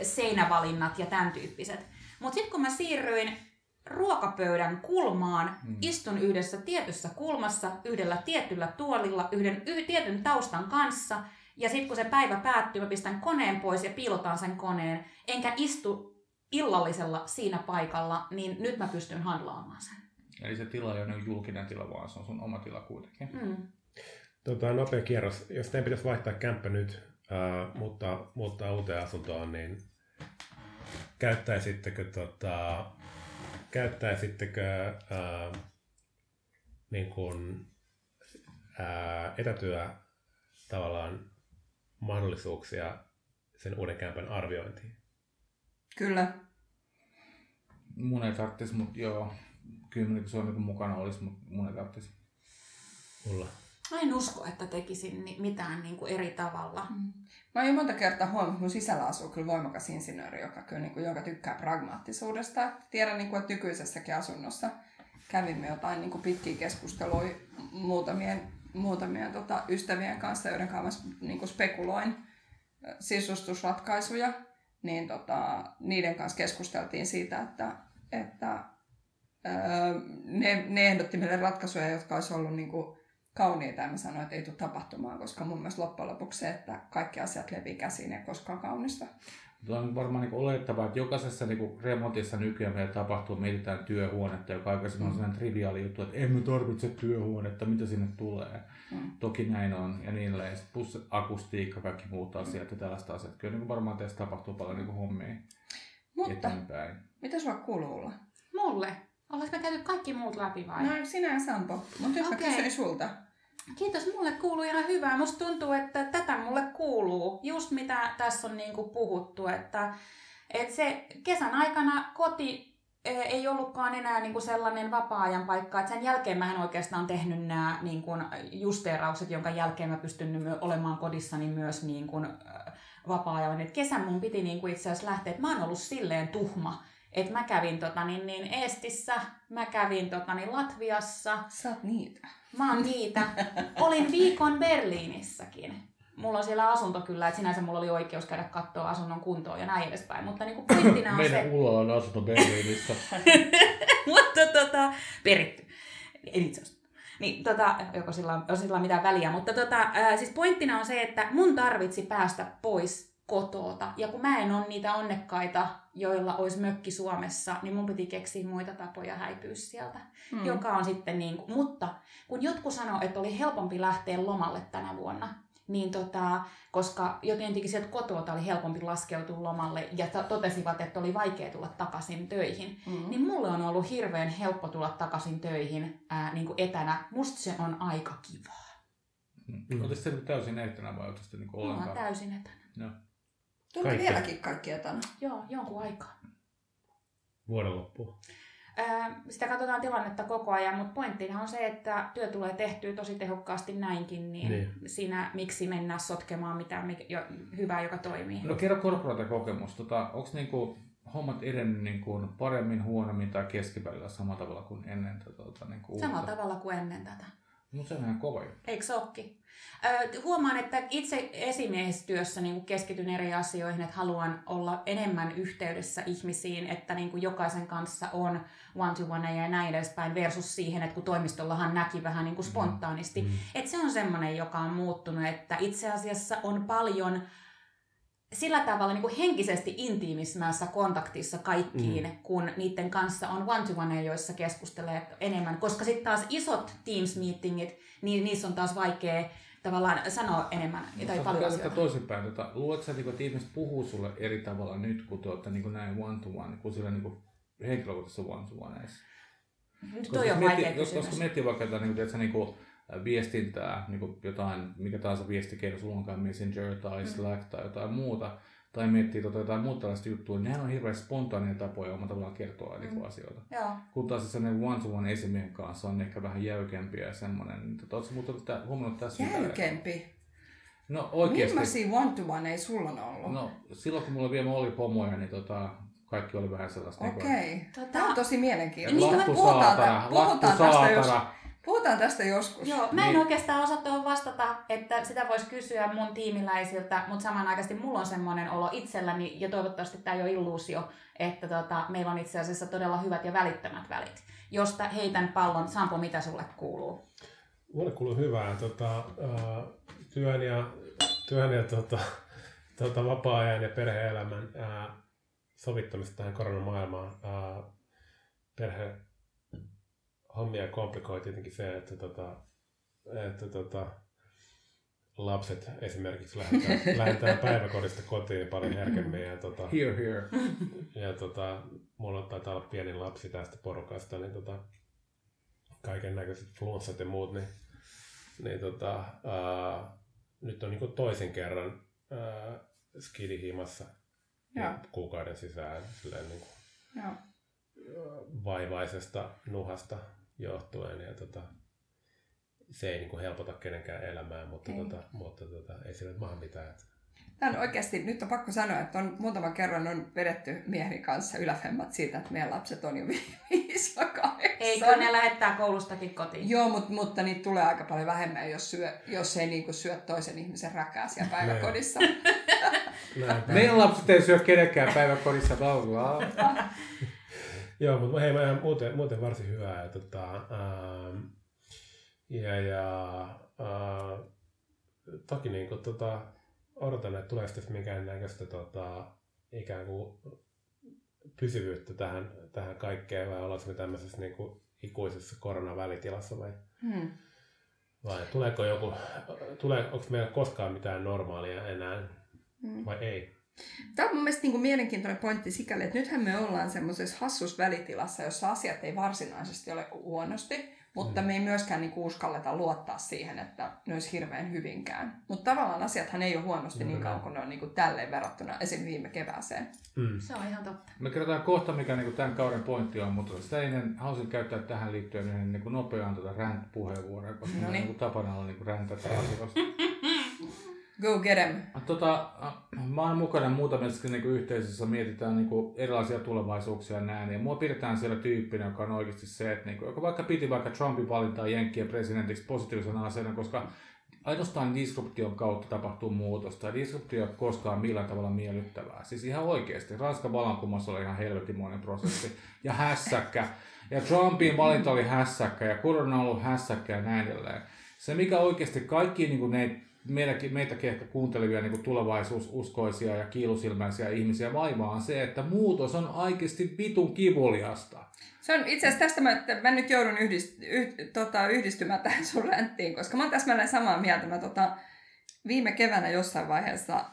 seinävalinnat ja tämän tyyppiset. Mutta sitten kun mä siirryin ruokapöydän kulmaan, istun yhdessä tietyssä kulmassa, yhdellä tietyllä tuolilla, yhden tietyn taustan kanssa. Ja sitten kun se päivä päättyy, mä pistän koneen pois ja piilotan sen koneen, enkä istu illallisella siinä paikalla, niin nyt mä pystyn handlaamaan sen. Eli se tila ei ole julkinen tila, vaan se on sun oma tila kuitenkin. Nopea kierros. Jos teidän pitäisi vaihtaa kämppä nyt, muuttaa uuteen asuntoon, niin käyttäisittekö etätyö tavallaan mahdollisuuksia sen uuden kämpän arviointiin? Kyllä. Mun ei tarvitsisi, mutta joo. Kyllä se on niin mukana olisi, mutta mun ei tarvitsisi. Mulla. Mä en usko, että tekisin mitään niin kuin eri tavalla. Mä oon monta kertaa huomannut, että mun sisällä asuu kyllä voimakas insinööri, joka tykkää pragmaattisuudesta. Tiedän, että nykyisessäkin asunnossa kävimme jotain niin kuin pitkiä keskusteluja muutamien ystävien kanssa, joiden kanssa niin spekuloin sisustusratkaisuja, niin niiden kanssa keskusteltiin siitä, että ne ehdotti meille ratkaisuja, jotka olisi ollut niin kuin kauniita, ja mä sanoin, että ei tule tapahtumaan, koska mun mielestä loppujen lopuksi se, että kaikki asiat levii käsiin, ei koskaan kaunista. Tuo on varmaan niin olettavaa, että jokaisessa niin remontissa nykyään meillä tapahtuu, mietitään työhuonetta, joka aikaisemmin on sellainen triviaali juttu, että emme tarvitse työhuonetta, mitä sinne tulee. Toki näin on ja niin edelleen. Plus akustiikka, kaikki muut asiat ja tällaista asiat. Kyllä niin varmaan tässä tapahtuu paljon niin hommia eteenpäin. Mutta mitä sulla kuuluu? Mulle? Ollaanko me käyty kaikki muut läpi vai? No sinä ja Sampo, mutta jos mä kysyin sulta. Kiitos, mulle kuuluu ihan hyvää. Musta tuntuu, että tätä mulle kuuluu. Just mitä tässä on niinku puhuttu, että se kesän aikana koti ei ollutkaan enää niinku sellainen vapaa-ajan paikka. Et sen jälkeen mä en oikeastaan tehnyt nämä niinku justeeraukset, jonka jälkeen mä pystyn olemaan kodissani myös niinku vapaa-ajan. Et kesän mun piti niinku itse asiassa lähteä, että mä oon ollut silleen tuhma. Et mä kävin Eestissä, mä kävin Latviassa. Sä oot niitä. Mä oon niitä. Olin viikon Berliinissäkin. Mulla on siellä asunto kyllä, että sinänsä mulla oli oikeus käydä katsoa asunnon kuntoon ja näin edespäin. Mutta niinku pointtina on meidän se... Meidän Ulla on asunto Berliinissä. Mutta peritty. Ei itse asiassa. Niin, joko sillä on mitään väliä. Mutta siis pointtina on se, että mun tarvitsi päästä pois kotoota. Ja kun mä en ole niitä onnekkaita, joilla olisi mökki Suomessa, niin mun piti keksiä muita tapoja häipyä sieltä. Joka on sitten niin kuin, mutta kun jotkut sanoo, että oli helpompi lähteä lomalle tänä vuonna, niin koska jotenkin sieltä kotoa oli helpompi laskeutua lomalle ja totesivat, että oli vaikea tulla takaisin töihin, niin mulle on ollut hirveän helppo tulla takaisin töihin niin kuin etänä. Musta se on aika kivaa. Oletko se täysin etänä vai oletko se niin kuin ollenkaan? Mä oon täysin etänä. No. Tuliko vieläkin kaikki etänä? Joo, jonkun aikaa. Vuoden loppuun. Sitä katsotaan tilannetta koko ajan, mutta pointtina on se, että työ tulee tehtyä tosi tehokkaasti näinkin, niin siinä miksi mennään sotkemaan mitään hyvää, joka toimii. No kerro korporaatiokokemus. Onko niinku hommat edennyt niinku paremmin, huonommin tai keskivälillä samalla tavalla kuin ennen tätä? Niinku samalla tavalla kuin ennen tätä. Mutta se on ihan kova. Eikö se olekin? Huomaan, että itse esimiestyössä niin keskityn eri asioihin, että haluan olla enemmän yhteydessä ihmisiin, että niin jokaisen kanssa on one-to-one ja näin edespäin versus siihen, että kun toimistollahan näki vähän niin spontaanisti. Että se on semmoinen, joka on muuttunut, että itse asiassa on paljon sillä tavalla niin henkisesti intiimismässä kontaktissa kaikkiin, kun niiden kanssa on one-to-one, joissa keskustelee enemmän. Koska sitten taas isot Teams-meetingit, niin niissä on taas vaikea tavallaan sanoa enemmän tai paljon asioita. Toisinpäin. Luuletko sä, että ihmiset puhuu sulle eri tavalla nyt, kun te olette niin näin one-to-one, kun sillä niin henkilökohtaisessa one-to-oneissa? Toi on vaikea kysymys. Koska miettii vaikka niin viestintää, niin jotain, mikä tahansa viestikeino, sulla onkaan Messenger tai Slack tai jotain muuta, tai miettii jotain muuta tällaista juttua, niin nehän on hirveän spontaaneja tapoja oma tavallaan kertoa asioita. Joo. Kun taas sellainen one-to-one esimiehen kanssa on ehkä vähän jäykempiä ja semmoinen. Oletko huomannut tässä? Jäykempi? No oikeasti. Millaisia one-to-one ei sulla ollut? No silloin kun mulla vielä oli pomoja, niin kaikki oli vähän sellaista. Okei. Tämä on tosi mielenkiintoista. Puhutaan tästä joskus. Joo, mä en oikeastaan osaa tuohon vastata, että sitä voisi kysyä mun tiimiläisiltä, mutta samanaikaisesti mulla on semmoinen olo itselläni, ja toivottavasti tämä ei ole illuusio, että meillä on itse asiassa todella hyvät ja välittömät välit, josta heitän pallon. Sampo, mitä sulle kuuluu? Mulle kuuluu hyvää. Työn ja vapaa-ajan ja perhe-elämän sovittamista tähän koronamaailmaan. Hommia komplikoi tietenkin se, että lapset esimerkiksi lähdetään päiväkodista kotiin paljon herkemmin. Ja, here, here. Ja, mulla taitaa olla pieni lapsi tästä porukasta, niin kaiken näköiset flunssat ja muut. Nyt on niin kuin toisen kerran skidihimassa kuukauden sisään. Silleen, niin kuin. Joo. Vaivaisesta nuhasta johtuen ja se ei niinku helpota kenenkään elämää, mutta ei sillä maahan mitään. Tämä on oikeasti, nyt on pakko sanoa, että on muutaman kerran on vedetty mieheni kanssa yläfemmat siitä, että meidän lapset on jo 5 ja 8. Eikö ne lähettää koulustakin kotiin? Joo, mutta niitä tulee aika paljon vähemmän, jos ei niinku syö toisen ihmisen räkää siellä päiväkodissa. Meidän lapset ei syö kenenkään päiväkodissa laulaa. Joo, mutta hei, mä ihan muuten varsin hyvää. Toki niinku, odotan, että tulee sitten minkäännäköistä ikään kuin pysyvyyttä tähän kaikkeen, vai ollaanko me tämmöisessä niinku ikuisessa koronavälitilassa vai onko meillä koskaan mitään normaalia enää vai ei? Tämä on mun mielestä niin kuin mielenkiintoinen pointti sikäli, että nythän me ollaan semmoisessa hassussa välitilassa, jossa asiat ei varsinaisesti ole huonosti, mutta me ei myöskään niin kuin uskalleta luottaa siihen, että ne olisi hirveän hyvinkään. Mutta tavallaan asiathan ei ole huonosti niin kauan kuin ne on niin kuin tälleen verrattuna esim. Viime kevääseen. Se on ihan totta. Me kerrotaan kohta, mikä niin kuin tämän kauden pointti on, mutta sitä ennen halusin käyttää tähän liittyen yhden niin kuin nopeaan rant-puheenvuoroa, koska on niin kuin tapana olla niin räntätä asioista. Go get him. Mä oon mukana muutamissa niin yhteisössä, mietitään niin erilaisia tulevaisuuksia ja näin. Ja mua pidetään siellä tyyppinä, joka on oikeasti se, että niin kuin, vaikka piti Trumpin valintaa jenkkien presidentiksi positiivisena asiana, koska ainoastaan disruption kautta tapahtuu muutosta. Ja disruptio ei ole koskaan millään tavalla miellyttävää. Siis ihan oikeasti. Ranskan vallankumouksessa oli ihan helvetimoinen prosessi. Ja hässäkkä. Ja Trumpin valinta oli hässäkkä. Ja korona on ollut hässäkkä ja näin edelleen. Se mikä oikeasti kaikki niin ne meitäkin ehkä kuuntelevia niin kuin tulevaisuususkoisia ja kiilusilmäisiä ihmisiä vaivaa on se, että muutos on oikeasti vitun kivuliasta. Se on itse asiassa tästä, mä nyt joudun yhdistymään tähän sun ränttiin, koska mä oon täsmälleen samaa mieltä. Mä viime keväänä jossain vaiheessa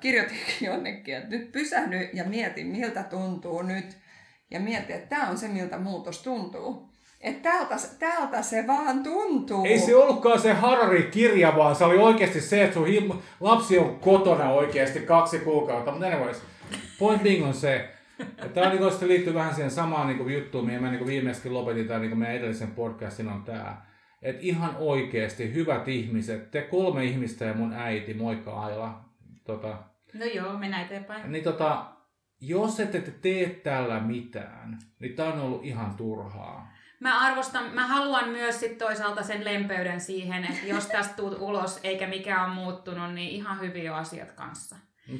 kirjoitinkin jonnekin, että nyt pysähdy ja mieti, miltä tuntuu nyt. Ja mieti, että tää on se, miltä muutos tuntuu. Että täältä se vaan tuntuu. Ei se ollutkaan se Harari-kirja, vaan se oli oikeasti se, että sun lapsi on kotona oikeasti 2 kuukautta. Mutta anyways, point being on se, Tämä on, niin liittyy vähän siihen samaan niin kuin juttuun, mihin mä niin kuin viimeiskin lopetin tämän niin meidän edellisen podcastin on tämä. Että ihan oikeasti, hyvät ihmiset, te kolme ihmistä ja mun äiti, moikka Aila. No joo, mennään eteenpäin. Niin jos ette te tee tällä mitään, niin tämä on ollut ihan turhaa. Mä haluan myös sit toisaalta sen lempeyden siihen, että jos tästä tuut ulos eikä mikään on muuttunut, niin ihan hyviä asiat kanssa.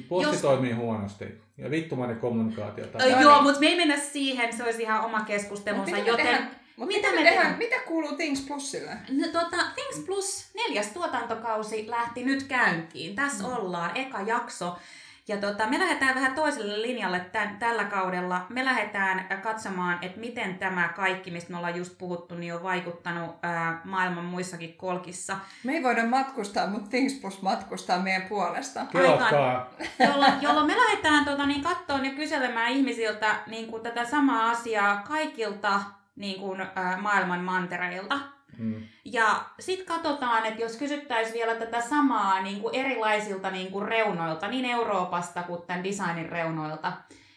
Posti toimii huonosti ja vittumainen kommunikaatio. Joo, mutta me ei mennä siihen, se olisi ihan oma keskustelunsa. Mitä kuuluu Things Plusille? No, Things Plus 4. tuotantokausi lähti nyt käyntiin. Tässä ollaan, eka jakso. Ja me lähdetään vähän toiselle linjalle tällä kaudella. Me lähdetään katsomaan, että miten tämä kaikki, mistä me ollaan just puhuttu, niin on vaikuttanut maailman muissakin kolkissa. Me ei voida matkustaa, mutta Things Plus matkustaa meidän puolesta. Aikaan, jolloin me lähdetään katsomaan ja kyselemään ihmisiltä niin kuin tätä samaa asiaa kaikilta niin kuin, maailman mantereilta. Ja sitten katsotaan, että jos kysyttäisiin vielä tätä samaa niin kuin erilaisilta niin kuin reunoilta, niin Euroopasta kuin tämän designin reunoilta.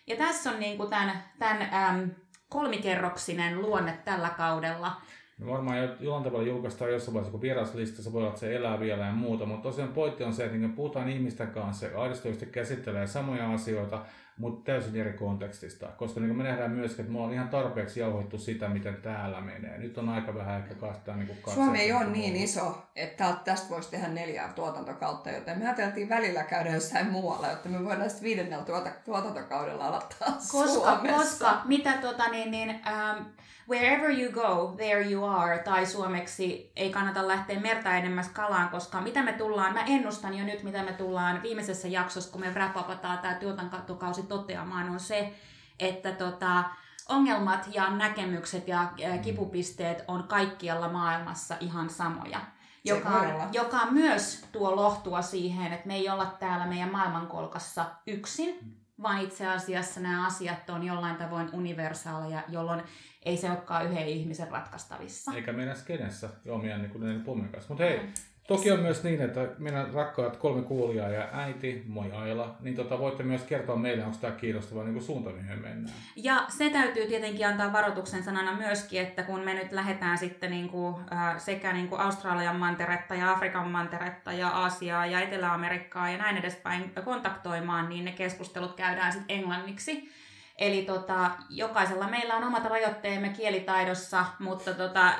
Ja tässä on niin kuin tämän kolmikerroksinen luonne tällä kaudella. No varmaan jollain tavalla julkaistaan jossain vaiheessa, kun vieraslistassa voi olla, että se elää vielä ja muuta, mutta tosiaan pointti on se, että niin puhutaan ihmisten kanssa, aidosti käsittelee samoja asioita, mutta täysin eri kontekstista, koska niin me nähdään myöskin, että me ollaan ihan tarpeeksi jauhoittu sitä, miten täällä menee. Nyt on aika vähän ehkä kastaa niin katsoa. Suomi ei ole niin iso, että tästä voisi tehdä 4 tuotantokautta, joten me ajateltiin välillä käydä jossain muualla, jotta me voidaan sitten 5. tuotantokaudella aloittaa Suomessa. Koska mitä wherever you go, there you are, tai suomeksi ei kannata lähteä merta enemmäs kalaan, koska mitä me tullaan, mä ennustan jo nyt, mitä me tullaan viimeisessä jaksossa, kun me wrap-upataan tämä tuotantokausi toteamaan, on se, että ongelmat ja näkemykset ja kipupisteet on kaikkialla maailmassa ihan samoja, joka myös tuo lohtua siihen, että me ei olla täällä meidän maailmankolkassa yksin, vaan itse asiassa nämä asiat on jollain tavoin universaaleja, jolloin ei se olekaan yhden ihmisen ratkaistavissa. Eikä mennä skenessä omien niin pommin kanssa. Mutta hei, toki on myös niin, että meidän rakkaat 3 kuulijaa ja äiti, moi Aila, niin voitte myös kertoa meille, onko tämä kiinnostava niin suunta, mihin mennään. Ja se täytyy tietenkin antaa varoituksen sanana myöskin, että kun me nyt lähdetään sitten sekä Australian manteretta ja Afrikan manteretta ja Aasiaa ja Etelä-Amerikkaa ja näin edespäin kontaktoimaan, niin ne keskustelut käydään sitten englanniksi. Eli jokaisella meillä on omat rajoitteemme kielitaidossa, mutta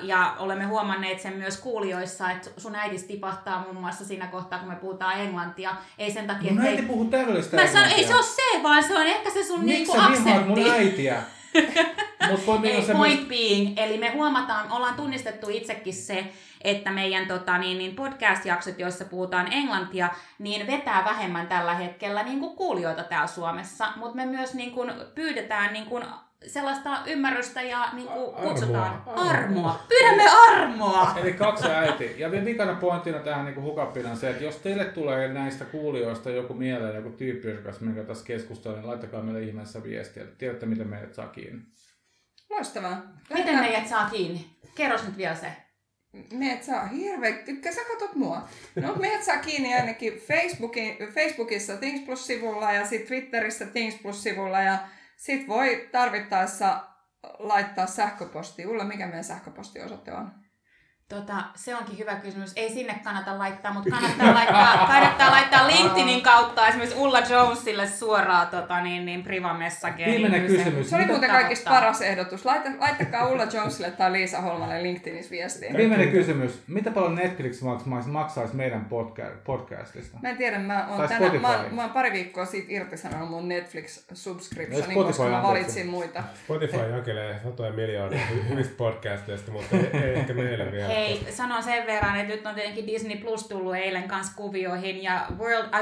ja olemme huomanneet sen myös kuulijoissa, että sun äiti tipahtaa muun muassa siinä kohtaa, kun me puhutaan englantia. Ei sen takia, mun äiti puhuu täydellistä englantia. Ei se ole se, vaan se on ehkä se sun aksentti. Miksi sä vihaat mun äitiä? Point being, eli me ollaan tunnistettu itsekin se, että meidän podcast-jaksot, joissa puhutaan englantia, niin vetää vähemmän tällä hetkellä niin kuin kuulijoita täällä Suomessa, mutta me myös niin kuin pyydetään niin kuin sellaista ymmärrystä ja niin kuin kutsutaan armoa. Pyydämme armoa! Eli 2 äiti. Ja vikana pointtina tähän niin kuin hukapina on se, että jos teille tulee näistä kuulijoista joku mieleen, joku tyyppi, joka tässä keskustellaan, niin laittakaa meille ihmeessä viestiä. Tiedätte, miten meidät saa kiinni. Loistavaa. Miten meidät saa kiinni? Kerros nyt vielä se. Meidät saa sä katot mua. No, meidät saa kiinni ainakin Facebookissa Things Plus-sivulla ja sitten Twitterissä Things Plus-sivulla ja sitten voi tarvittaessa laittaa sähköposti. Ulla, mikä meidän sähköpostiosoite on? Se onkin hyvä kysymys. Ei sinne kannata laittaa, mutta kannattaa laittaa LinkedInin kautta esimerkiksi Ulla Jonesille suoraan privamessageen. Viimeinen kysymys. Se oli muuten kaikista paras ehdotus. Laittakaa Ulla Jonesille tai Liisa Holmalle LinkedInissä viestiin. Viimeinen kysymys. Mitä paljon Netflix maksaisi meidän podcastista? Mä en tiedä. Mä oon pari viikkoa siitä irtisanonut mun Netflix-subscriptionin, koska mä valitsin muita. Spotify jakelee 100 miljoonia hyvistä podcasteista, mutta ei ehkä meillä vielä. Hei, sanon sen verran, että nyt on tietenkin Disney Plus tullut eilen kanssa kuvioihin ja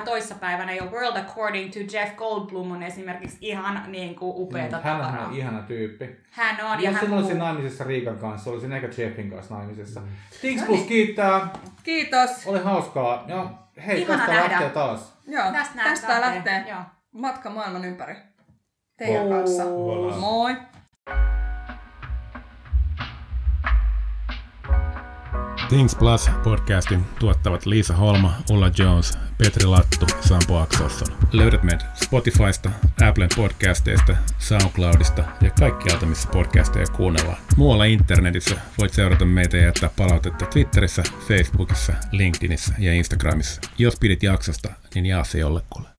toissapäivänä jo World According to Jeff Goldblum on esimerkiksi ihan niin kuin upeata tavaraa. Hän on ihana tyyppi. Hän on. Jos hän olisi naimisessa Riikan kanssa, olisin ehkä Jeffin kanssa naimisessa. Things Plus kiittää. Kiitos. Oli hauskaa. Ja hei, ihana tästä nähdä. Lähtee taas. Joo, tästä lähtee. Joo. Matka maailman ympäri. Teidän kanssa. Moi. Things Plus -podcastin tuottavat Liisa Holma, Ulla Jones, Petri Lattu, Sampo Axelsson. Löydät meidät Spotifysta, Applen podcasteista, SoundCloudista ja kaikkialta, missä podcasteja kuunnellaan. Muualla internetissä voit seurata meitä ja jättää palautetta Twitterissä, Facebookissa, LinkedInissä ja Instagramissa. Jos pidit jaksosta, niin jaa se jollekulle.